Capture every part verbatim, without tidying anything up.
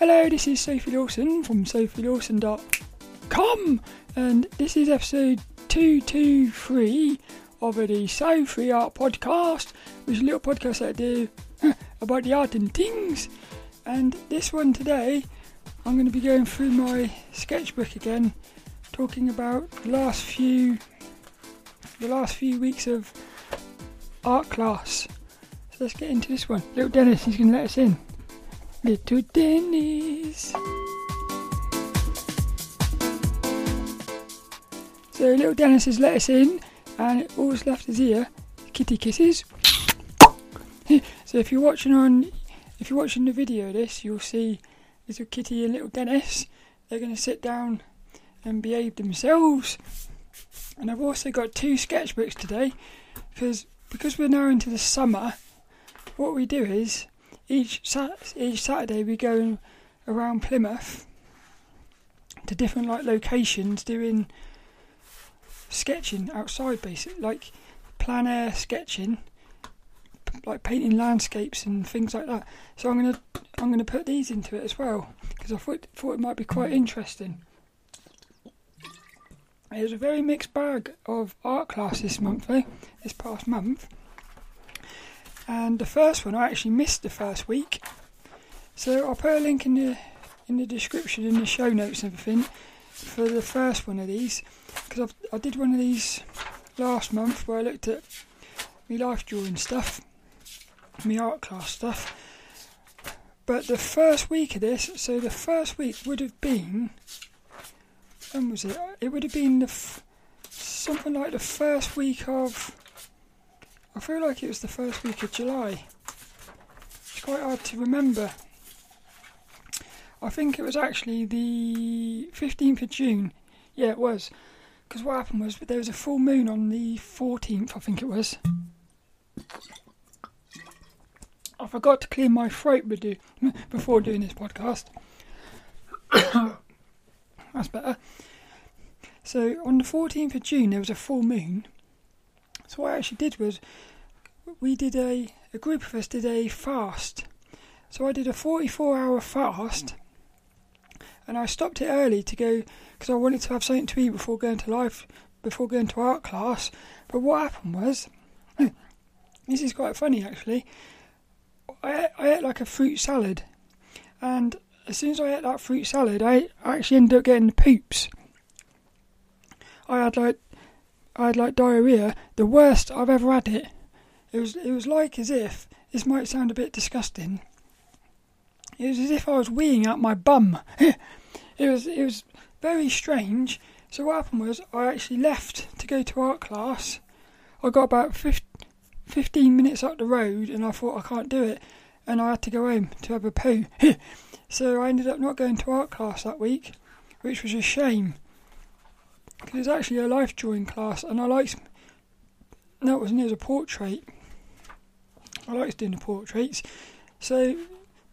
Hello, this is Sophie Lawson from sophie lawson dot com, and this is episode two twenty-three of the So Free Art Podcast, which is a little podcast that I do about the art and things. And this one today, I'm going to be going through my sketchbook again, talking about the last few, the last few weeks of art class. So let's get into this one. Little Dennis is going to let us in. Little Dennis. So little Dennis has let us in, and all that's left is here, kitty kisses. So if you're watching on, if you're watching the video of this, you'll see little Kitty and little Dennis. They're going to sit down and behave themselves. And I've also got two sketchbooks today, because because we're now into the summer. What we do is, Each, sat- each Saturday we go around Plymouth to different like locations doing sketching outside, basically, like plein air sketching, like painting landscapes and things like that. So I'm gonna I'm gonna put these into it as well, because I thought thought it might be quite interesting. It was a very mixed bag of art class this month, eh? This past month. And the first one, I actually missed the first week, so I'll put a link in the in the description, in the show notes and everything, for the first one of these, because I did one of these last month where I looked at my life drawing stuff, my art class stuff. But the first week of this, so the first week would have been, when was it? It would have been the f- something like the first week of. I feel like it was the first week of July. It's quite hard to remember. I think it was actually the fifteenth of June. Yeah, it was. Because what happened was, there was a full moon on the fourteenth, I think it was. I forgot to clear my throat before doing this podcast. That's better. So on the fourteenth of June, there was a full moon. So what I actually did was, we did a, a group of us did a fast. So I did a forty-four hour fast, and I stopped it early to go, because I wanted to have something to eat before going to life, before going to art class. But what happened was, this is quite funny actually, I, I ate like a fruit salad, and as soon as I ate that fruit salad, I actually ended up getting the poops. I had like, I had like diarrhoea, the worst I've ever had it. It was it was like as if, this might sound a bit disgusting, it was as if I was weeing out my bum. it was it was very strange. So what happened was, I actually left to go to art class. I got about fifteen minutes up the road and I thought, I can't do it, and I had to go home to have a poo. So I ended up not going to art class that week, which was a shame. Because it's actually a life drawing class, and I liked, no it wasn't, it was a portrait, I liked doing the portraits. So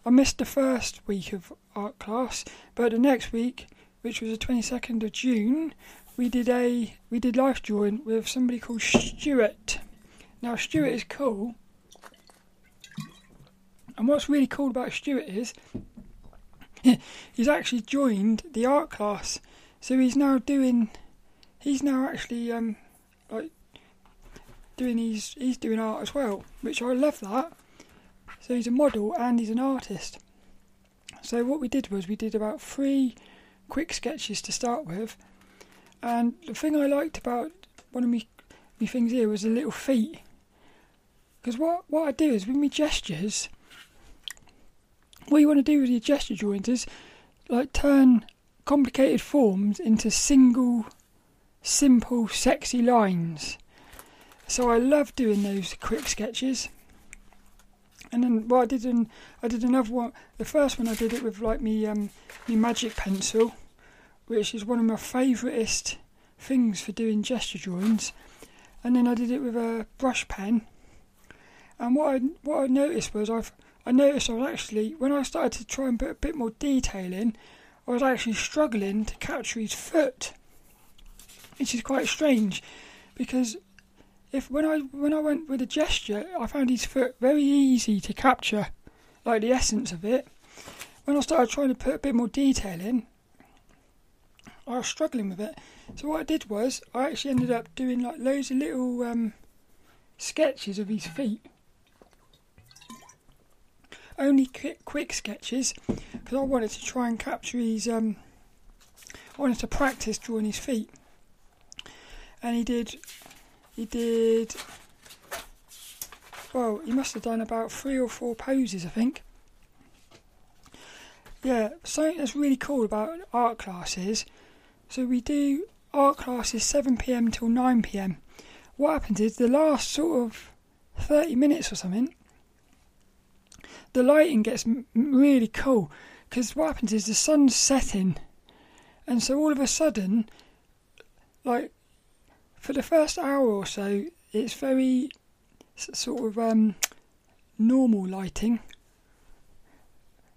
I missed the first week of art class, but the next week, which was the twenty-second of June, we did a, we did life drawing with somebody called Stuart. Now Stuart is cool, and what's really cool about Stuart is, he's actually joined the art class, so he's now doing, he's now actually um like doing his he's doing art as well, which I love that. So he's a model and he's an artist. So what we did was, we did about three quick sketches to start with, and the thing I liked about one of me me things here was the little feet, because what what I do is, with me gestures, what you want to do with your gesture drawings is like turn complicated forms into single simple sexy lines. So I love doing those quick sketches. And then what I did, in, I did another one, the first one I did it with like me um me magic pencil, which is one of my favouriteest things for doing gesture drawings. And then I did it with a brush pen. And what I what I noticed was, I've I noticed I was actually, when I started to try and put a bit more detail in, I was actually struggling to capture his foot, which is quite strange, because if when I when I went with a gesture, I found his foot very easy to capture, like the essence of it. when I started trying to put a bit more detail in, I was struggling with it. So what I did was, I actually ended up doing like loads of little um, sketches of his feet. Only quick, quick sketches, because I wanted to try and capture his, um, I wanted to practice drawing his feet. And he did, he did, well, he must have done about three or four poses, I think. Yeah, something that's really cool about art classes, so we do art classes seven p.m. till nine p.m. What happens is the last sort of thirty minutes or something, the lighting gets m- really cool, because what happens is the sun's setting, and so all of a sudden, like, for the first hour or so, it's very s- sort of um, normal lighting.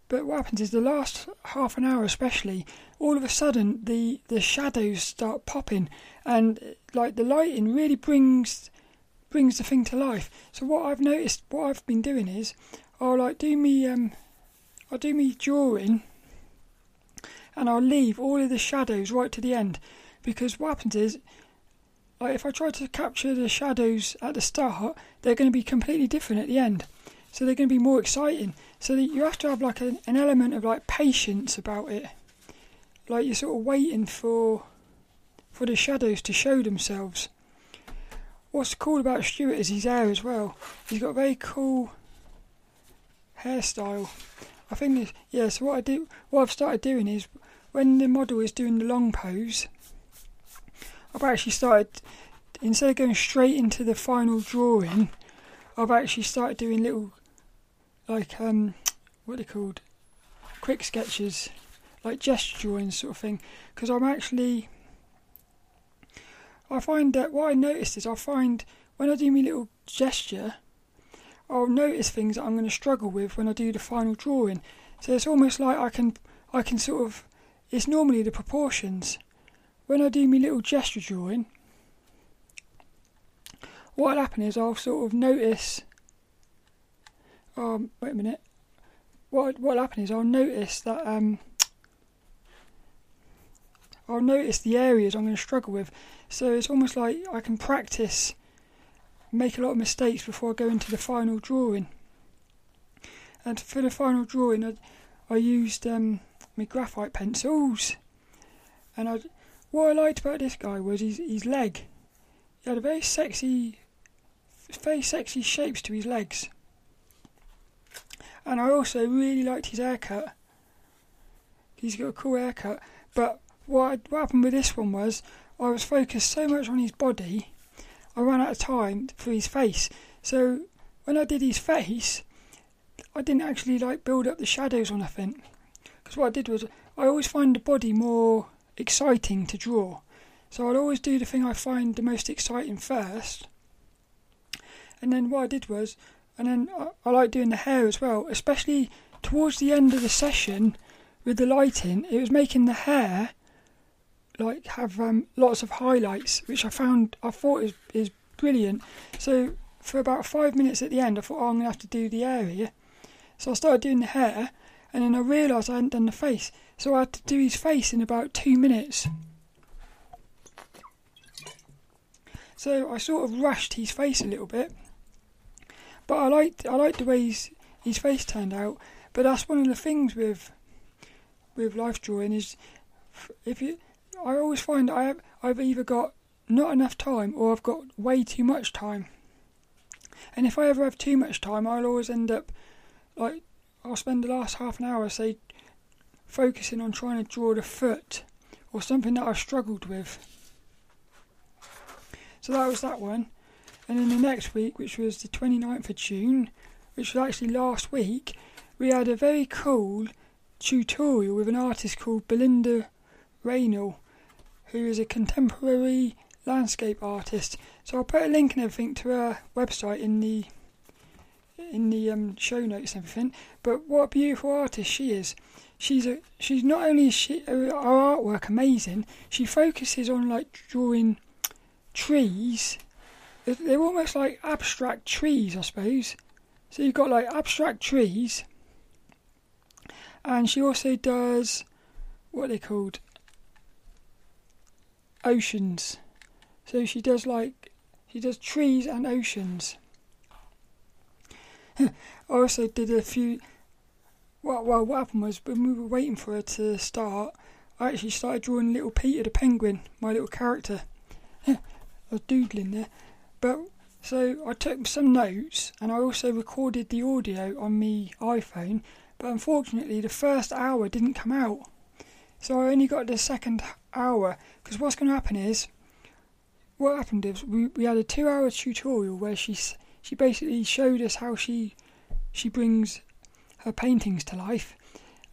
But what happens is the last half an hour especially, all of a sudden the, the shadows start popping, and like the lighting really brings brings the thing to life. So what I've noticed, what I've been doing is, I'll like do me um, I'll do me drawing, and I'll leave all of the shadows right to the end, because what happens is, like if I try to capture the shadows at the start, they're going to be completely different at the end. So they're going to be more exciting. So that you have to have like an, an element of like patience about it. Like you're sort of waiting for for the shadows to show themselves. What's cool about Stuart is his hair as well. He's got a very cool hairstyle. I think this, yeah, so what I do what I've started doing is when the model is doing the long pose, I've actually started, instead of going straight into the final drawing, I've actually started doing little, like, um, what are they called? Quick sketches, like gesture drawings sort of thing. Because I'm actually, I find that what I noticed is I find when I do my little gesture, I'll notice things that I'm going to struggle with when I do the final drawing. So it's almost like I can, I can sort of, it's normally the proportions. When I do my little gesture drawing, what'll happen is I'll sort of notice. Um, wait a minute. What what'll happen is I'll notice that um. I'll notice the areas I'm going to struggle with, so it's almost like I can practice, make a lot of mistakes before I go into the final drawing. And for the final drawing, I, I used um my graphite pencils, and I what I liked about this guy was his his leg. He had a very sexy. Very sexy shapes to his legs, and I also really liked his haircut. He's got a cool haircut, but what, what happened with this one was I was focused so much on his body, I ran out of time for his face. So when I did his face, I didn't actually like build up the shadows or nothing, because what I did was I always find the body more exciting to draw, so I'd always do the thing I find the most exciting first. And then what I did was, and then I, I like doing the hair as well, especially towards the end of the session with the lighting. It was making the hair like have um, lots of highlights, which I found, I thought is is brilliant. So for about five minutes at the end, I thought, oh, I'm going to have to do the area. So I started doing the hair, and then I realised I hadn't done the face. So I had to do his face in about two minutes. So I sort of rushed his face a little bit. But I liked I liked the way his, his face turned out. But that's one of the things with with life drawing is if you I always find I have, I've either got not enough time or I've got way too much time. And if I ever have too much time, I'll always end up like I'll spend the last half an hour, say, focusing on trying to draw the foot or something that I've struggled with. So that was that one. And then the next week, which was the twenty-ninth of June, which was actually last week, we had a very cool tutorial with an artist called Belinda Reynell, who is a contemporary landscape artist. So I'll put a link and everything to her website in the in the um, show notes and everything. But what a beautiful artist she is. She's a she's not only is she her artwork amazing, she focuses on like drawing trees. They're almost like abstract trees, I suppose. So you've got like abstract trees, And she also does, what are they called? Oceans. So she does like, she does trees and oceans. I also did a few, well, well, what happened was when we were waiting for her to start, I actually started drawing little Peter the penguin, my little character. I was doodling there. But so I took some notes and I also recorded the audio on me iPhone, but unfortunately the first hour didn't come out. So I only got the second hour, because what's going to happen is, what happened is we, we had a two hour tutorial where she she basically showed us how she she brings her paintings to life,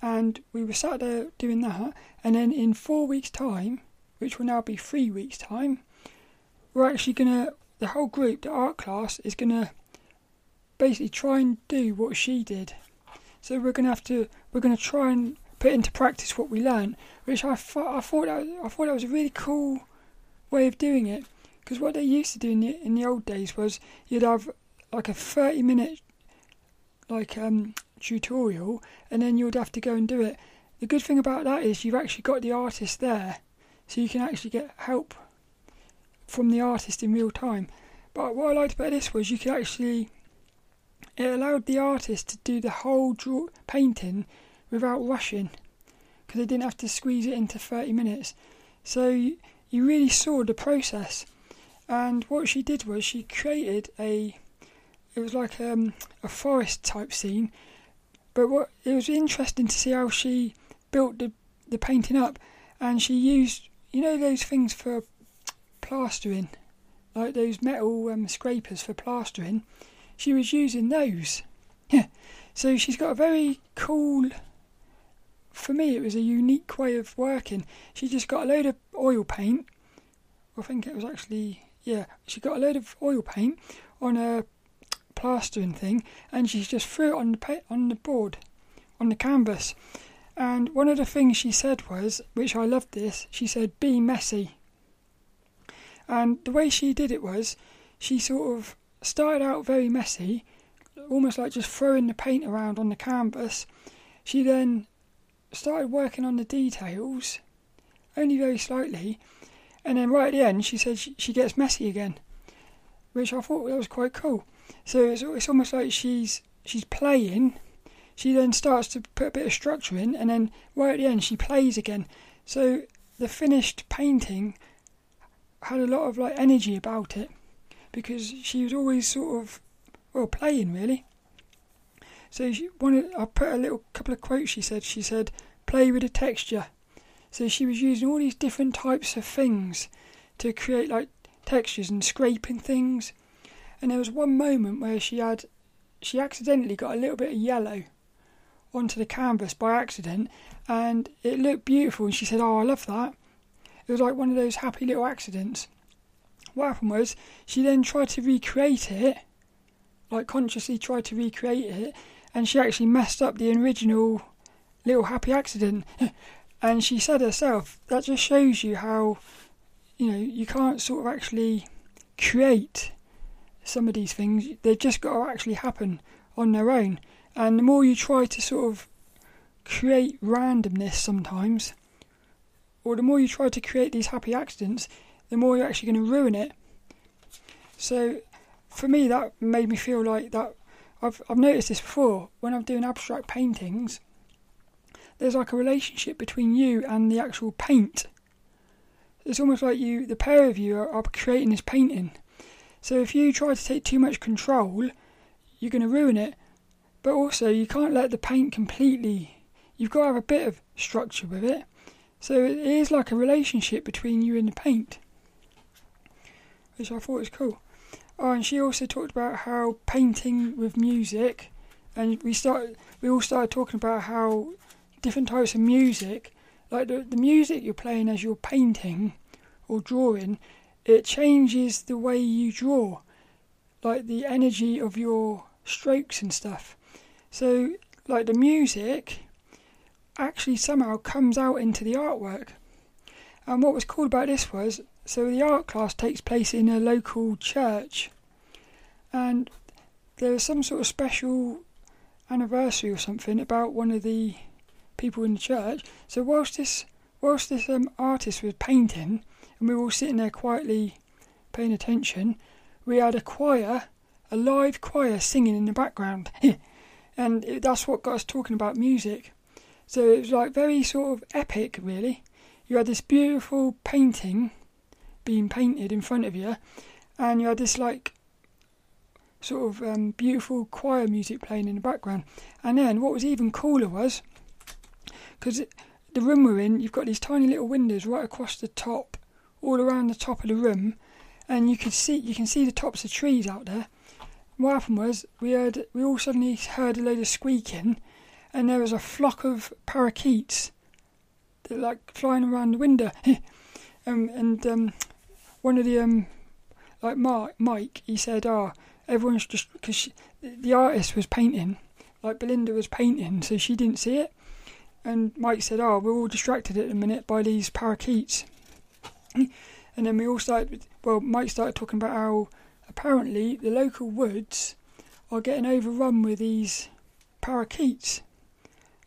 and we were sat there doing that, and then in four weeks time, which will now be three weeks time, we're actually going to, the whole group, the art class, is going to basically try and do what she did. So we're going to have to, we're going to try and put into practice what we learned, which I thought I thought that, I thought that was a really cool way of doing it, because what they used to do in the, in the old days was you'd have like a thirty minute like um tutorial, and then you'd have to go and do it. The good thing about that is you've actually got the artist there, so you can actually get help from the artist in real time. But what I liked about this was you could actually, it allowed the artist to do the whole draw, painting without rushing, because they didn't have to squeeze it into thirty minutes. So you, you really saw the process. And what she did was she created a, it was like um, a forest type scene, but what it was interesting to see how she built the, the painting up. And she used, you know those things for plastering, like those metal um, scrapers for plastering, she was using those. So she's got a very cool, for me it was a unique way of working. She just got a load of oil paint, I think it was actually, yeah, she got a load of oil paint on a plastering thing, and she just threw it on the pa- on the board, on the canvas. And one of the things she said was, which I loved this, she said, be messy. And the way she did it was, she sort of started out very messy, almost like just throwing the paint around on the canvas. She then started working on the details, only very slightly, and then right at the end she said she, she gets messy again, which I thought that was quite cool. So it's, it's almost like she's she's playing. She then starts to put a bit of structure in, and then right at the end she plays again. So the finished painting had a lot of like energy about it, because she was always sort of, well, playing really. So she wanted, I put a little couple of quotes she said. She said, play with the texture. So she was using all these different types of things to create like textures and scraping things. And there was one moment where she had, she accidentally got a little bit of yellow onto the canvas by accident, and it looked beautiful, and she said, oh, I love that. It was like one of those happy little accidents. What happened was, she then tried to recreate it, like consciously tried to recreate it, and she actually messed up the original little happy accident. And she said herself, that just shows you how, you know, you can't sort of actually create some of these things. They've just got to actually happen on their own. And the more you try to sort of create randomness sometimes, or the more you try to create these happy accidents, the more you're actually going to ruin it. So for me, that made me feel like that. I've I've noticed this before when I'm doing abstract paintings. There's like a relationship between you and the actual paint. It's almost like you, the pair of you, are, are creating this painting. So if you try to take too much control, you're going to ruin it. But also, you can't let the paint completely. You've got to have a bit of structure with it. So it is like a relationship between you and the paint, which I thought was cool. Oh, and she also talked about how painting with music, and we started, we all started talking about how different types of music, like the, the music you're playing as you're painting or drawing, it changes the way you draw, like the energy of your strokes and stuff. So, like the music actually somehow comes out into the artwork. And what was cool about this was, so the art class takes place in a local church, and there was some sort of special anniversary or something about one of the people in the church. So whilst this whilst this um, artist was painting, and we were all sitting there quietly paying attention, we had a choir, a live choir singing in the background. And it, that's what got us talking about music. So it was like very sort of epic, really. You had this beautiful painting being painted in front of you, and you had this like sort of um, beautiful choir music playing in the background. And then what was even cooler was, because the room we're in, you've got these tiny little windows right across the top, all around the top of the room, and you could see you can see the tops of trees out there. What happened was we heard we all suddenly heard a load of squeaking, and there was a flock of parakeets that like flying around the window. um, and um, one of the um, like Mark, Mike, he said, "Ah, oh, everyone's just because the artist was painting, like Belinda was painting, so she didn't see it." And Mike said, "Ah, oh, we're all distracted at the minute by these parakeets." And then we all started, well, Mike started talking about how apparently the local woods are getting overrun with these parakeets,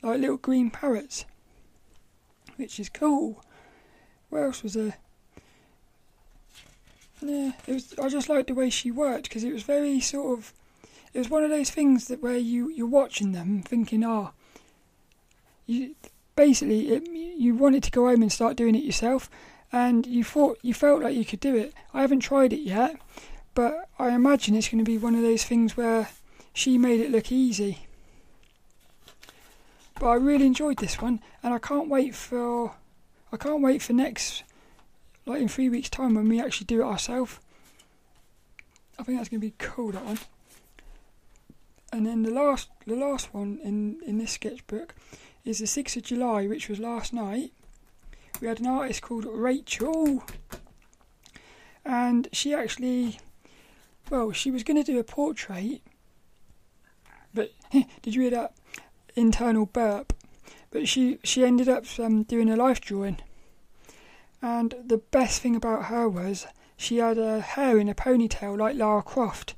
like little green parrots, which is cool. Where else was there? Yeah, it was, I just liked the way she worked, because it was very sort of, it was one of those things that where you, you're watching them thinking, ah, oh, you basically, it, you wanted to go home and start doing it yourself. And you thought you felt like you could do it. I haven't tried it yet, but I imagine it's going to be one of those things where she made it look easy. But I really enjoyed this one, and I can't wait for I can't wait for next, like in three weeks' time when we actually do it ourselves. I think that's going to be cool, that one. And then the last the last one in in this sketchbook is the sixth of July, which was last night. We had an artist called Rachel, and she actually, well, she was going to do a portrait, but did you hear that internal burp? But she, she ended up um, doing a life drawing, and the best thing about her was she had her hair in a ponytail like Lara Croft,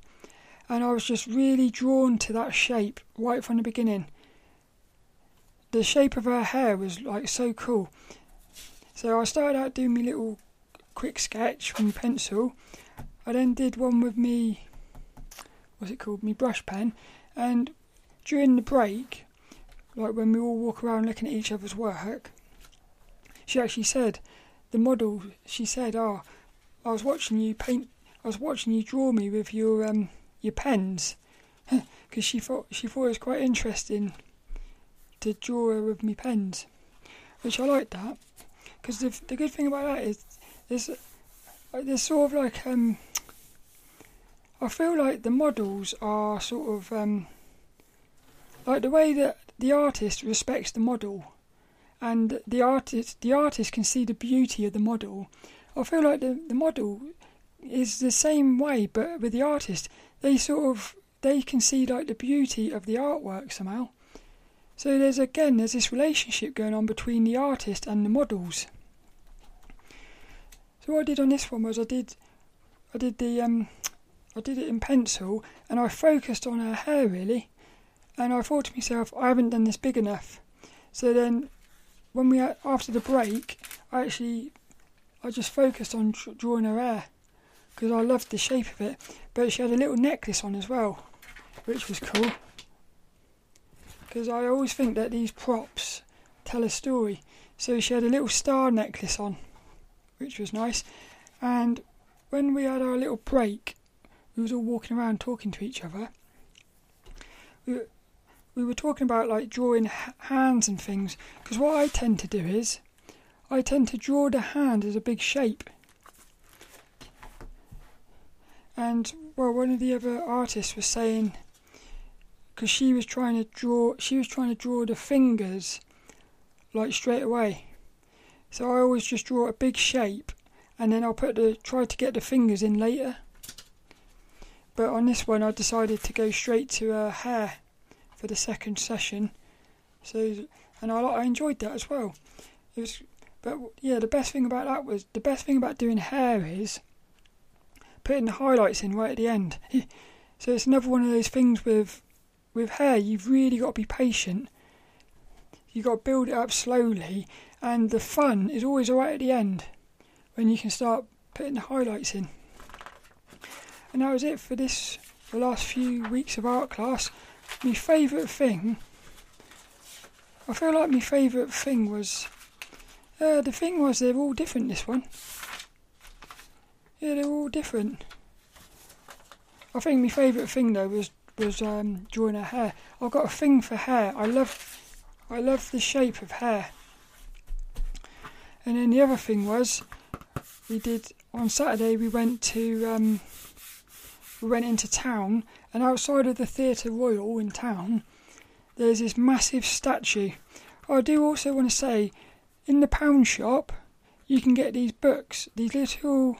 and I was just really drawn to that shape right from the beginning. The shape of her hair was like so cool. So I started out doing my little quick sketch with my pencil. I then did one with me, what's it called, my brush pen. And during the break, like when we all walk around looking at each other's work, she actually said, the model, she said, "Ah, oh, I was watching you paint. I was watching you draw me with your um your pens," because she thought she thought it was quite interesting to draw her with my pens, which I liked that. Because the, the good thing about that is there's, there's sort of like, um, I feel like the models are sort of, um, like the way that the artist respects the model, and the artist the artist can see the beauty of the model. I feel like the, the model is the same way, but with the artist, they sort of, they can see like the beauty of the artwork somehow. So there's again, there's this relationship going on between the artist and the models. So what I did on this one was I did, I did the, um, I did it in pencil, and I focused on her hair really, and I thought to myself, I haven't done this big enough. So then, when we had, after the break, I actually, I just focused on tr- drawing her hair, because I loved the shape of it. But she had a little necklace on as well, which was cool. Because I always think that these props tell a story. So she had a little star necklace on, which was nice. And when we had our little break, we was all walking around talking to each other. We were, we were talking about like drawing h- hands and things. Because what I tend to do is, I tend to draw the hand as a big shape. And well, one of the other artists was saying, because she was trying to draw, she was trying to draw the fingers, like straight away. So I always just draw a big shape, and then I'll put the try to get the fingers in later. But on this one, I decided to go straight to her hair for the second session. So and I I enjoyed that as well. It was, but yeah, the best thing about that was the best thing about doing hair is putting the highlights in right at the end. So it's another one of those things with. With hair, you've really got to be patient. you got to build it up slowly, and the fun is always right at the end when you can start putting the highlights in. And that was it for this, the last few weeks of art class. My favourite thing, I feel like my favourite thing was, uh, the thing was they're all different this one. Yeah, they're all different. I think my favourite thing though was was um, drawing her hair. I've got a thing for hair. I love I love the shape of hair. And then the other thing was, we did, on Saturday we went to, um, we went into town, and outside of the Theatre Royal in town, there's this massive statue. I do also want to say, in the pound shop, you can get these books, these little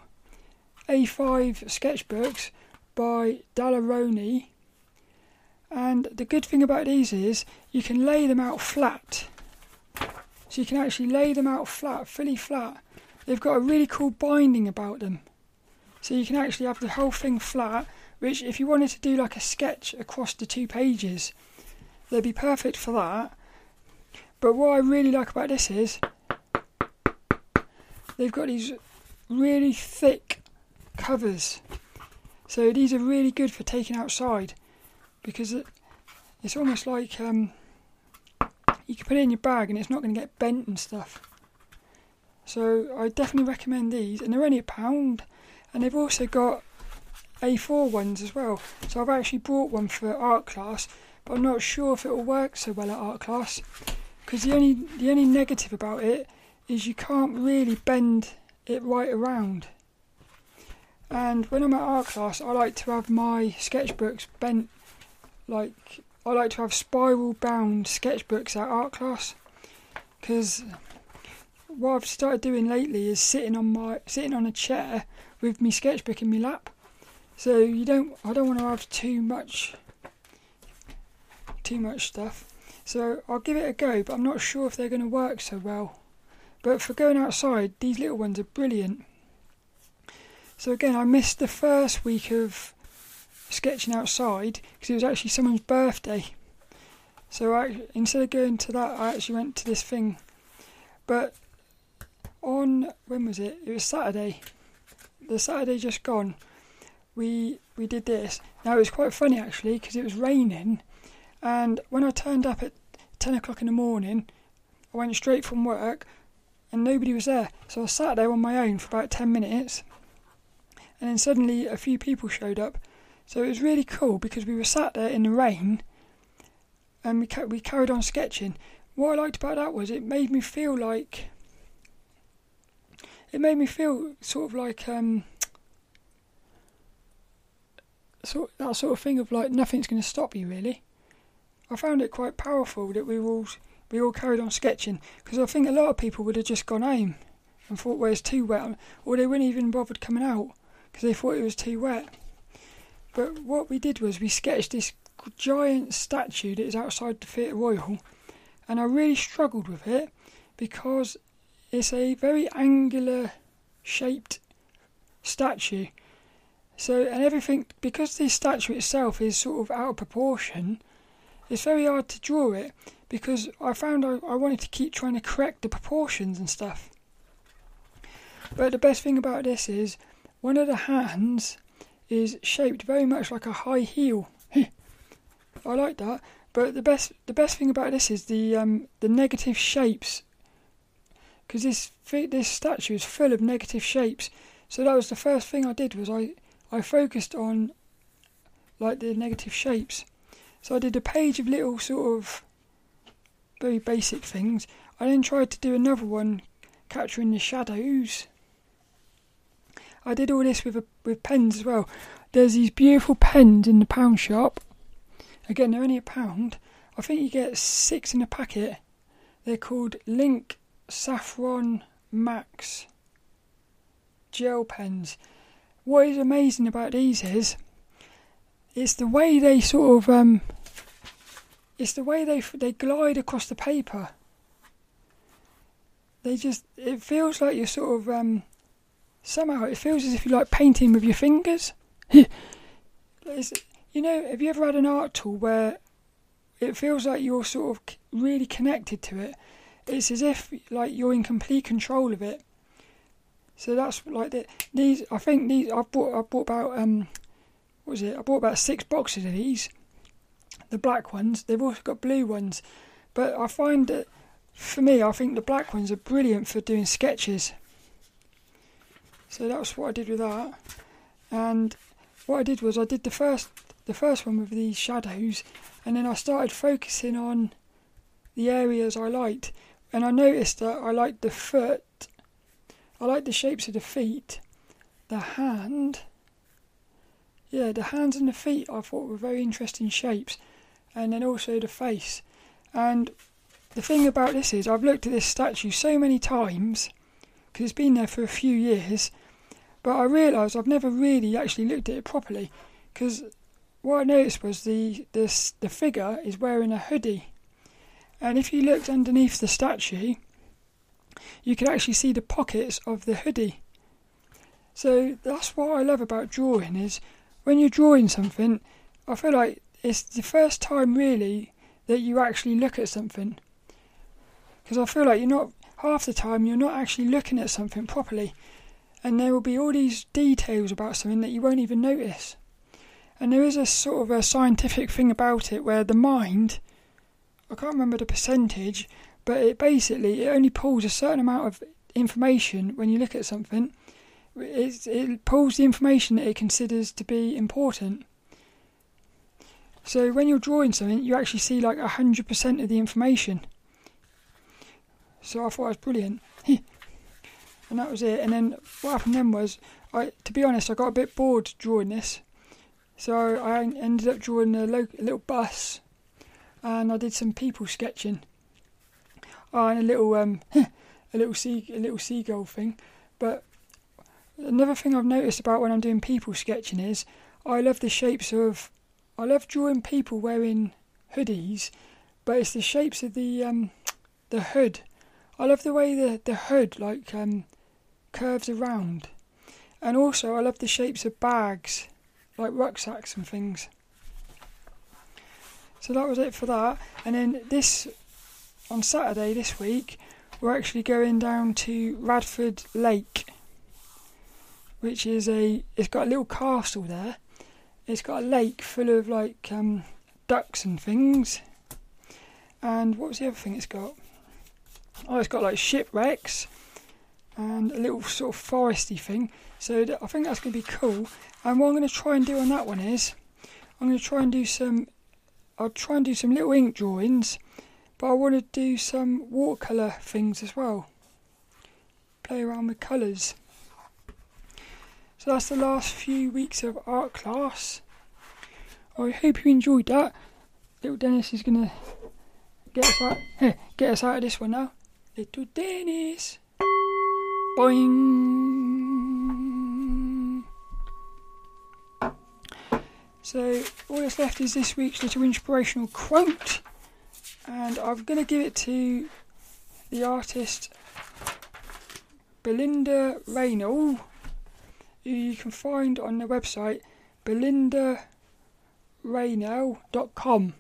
A five sketchbooks by Dallaroni. And the good thing about these is you can lay them out flat. So you can actually lay them out flat, fully flat. They've got a really cool binding about them. So you can actually have the whole thing flat, which if you wanted to do like a sketch across the two pages, they'd be perfect for that. But what I really like about this is they've got these really thick covers. So these are really good for taking outside, because it, it's almost like um, you can put it in your bag and it's not going to get bent and stuff. So I definitely recommend these, and they're only a pound, and they've also got A four ones as well. So I've actually bought one for art class, but I'm not sure if it will work so well at art class, because the only, the only negative about it is you can't really bend it right around. And when I'm at art class, I like to have my sketchbooks bent. Like, I like to have spiral bound sketchbooks at art class, because what I've started doing lately is sitting on my sitting on a chair with my sketchbook in my lap. So you don't I don't want to have too much too much stuff. So I'll give it a go, but I'm not sure if they're going to work so well. But for going outside, these little ones are brilliant. So again, I missed the first week of sketching outside because it was actually someone's birthday, so I, instead of going to that, I actually went to this thing. But on, when was it? It was Saturday, the Saturday just gone. We we did this. Now it was quite funny actually, because it was raining, and when I turned up at ten o'clock in the morning, I went straight from work, and nobody was there. So I sat there on my own for about ten minutes, and then suddenly a few people showed up. So it was really cool because we were sat there in the rain and we ca- we carried on sketching. What I liked about that was it made me feel like... It made me feel sort of like... um, sort that sort of thing of like nothing's going to stop you really. I found it quite powerful that we all, we all carried on sketching, because I think a lot of people would have just gone home and thought, well, it's too wet, or they wouldn't even bothered coming out because they thought it was too wet. But what we did was we sketched this giant statue that is outside the Theatre Royal, and I really struggled with it because it's a very angular shaped statue. So, and everything, because the statue itself is sort of out of proportion, it's very hard to draw it, because I found I, I wanted to keep trying to correct the proportions and stuff. But the best thing about this is one of the hands is shaped very much like a high heel. I like that. But the best the best thing about this is the um, the negative shapes, because this this statue is full of negative shapes. So that was the first thing I did, was I I focused on like the negative shapes. So I did a page of little sort of very basic things. I then tried to do another one capturing the shadows. I did all this with a, with pens as well. There's these beautiful pens in the pound shop. Again, they're only a pound. I think you get six in a packet. They're called Link Saffron Max gel pens. What is amazing about these is it's the way they sort of um, it's the way they they glide across the paper. They just it feels like you're sort of um. Somehow it feels as if you like painting with your fingers. You know, have you ever had an art tool where it feels like you're sort of really connected to it. It's as if like you're in complete control of it. So that's like the, these. I think these. I bought. I bought about. Um, what was it? I bought about six boxes of these. The black ones. They've also got blue ones. But I find that for me, I think the black ones are brilliant for doing sketches. So that's what I did with that. And what I did was I did the first the first one with these shadows, and then I started focusing on the areas I liked. And I noticed that I liked the foot, I liked the shapes of the feet, the hand. Yeah, the hands and the feet I thought were very interesting shapes. And then also the face. And the thing about this is I've looked at this statue so many times, because it's been there for a few years, but I realised I've never really actually looked at it properly, because what I noticed was the, the, the figure is wearing a hoodie, and if you looked underneath the statue, you could actually see the pockets of the hoodie. So that's what I love about drawing, is when you're drawing something, I feel like it's the first time really that you actually look at something, because I feel like you're not, half the time you're not actually looking at something properly, and there will be all these details about something that you won't even notice. And there is a sort of a scientific thing about it where the mind, I can't remember the percentage, but it basically, it only pulls a certain amount of information when you look at something. It's, it pulls the information that it considers to be important. So when you're drawing something, you actually see like one hundred percent of the information. So I thought it was brilliant. And that was it. And then what happened then was, I, to be honest, I got a bit bored drawing this. So I ended up drawing a, lo- a little bus. And I did some people sketching. Oh, and a little, um, a little sea, a little seagull thing. But another thing I've noticed about when I'm doing people sketching is, I love the shapes of, I love drawing people wearing hoodies, but it's the shapes of the, um, the hood. I love the way the, the hood like um, curves around. And also I love the shapes of bags, like rucksacks and things. So that was it for that. And then this, on Saturday this week, we're actually going down to Radford Lake, which is a, it's got a little castle there. It's got a lake full of like um, ducks and things. And what was the other thing it's got? Oh, it's got like shipwrecks and a little sort of foresty thing. So th- I think that's going to be cool. And what I'm going to try and do on that one is, I'm going to try and do some, I'll try and do some little ink drawings, but I want to do some watercolour things as well. Play around with colours. So that's the last few weeks of art class. I hope you enjoyed that. Little Dennis is going to get us out, hey, get us out of this one now. Little Dennis. Boing. So all that's left is this week's little inspirational quote, and I'm going to give it to the artist Belinda Reynell, who you can find on the website belinda reynell dot com,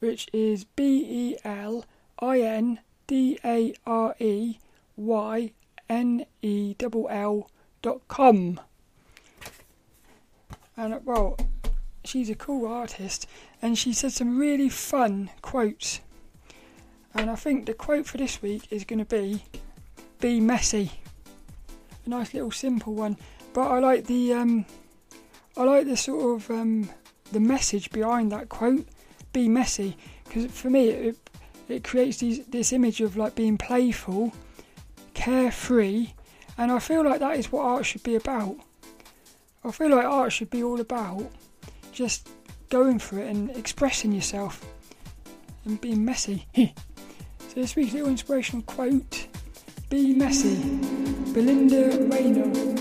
which is B E L I N D A R E Y N E L L dot com. And well, she's a cool artist, and she said some really fun quotes, and I think the quote for this week is going to be be messy. A nice little simple one, but I like the um, I like the sort of um, the message behind that quote, be messy, because for me it, it creates these, this image of like being playful, carefree, and I feel like that is what art should be about. I feel like art should be all about just going for it and expressing yourself and being messy. So this week's little inspirational quote, be messy, Belinda Reynell.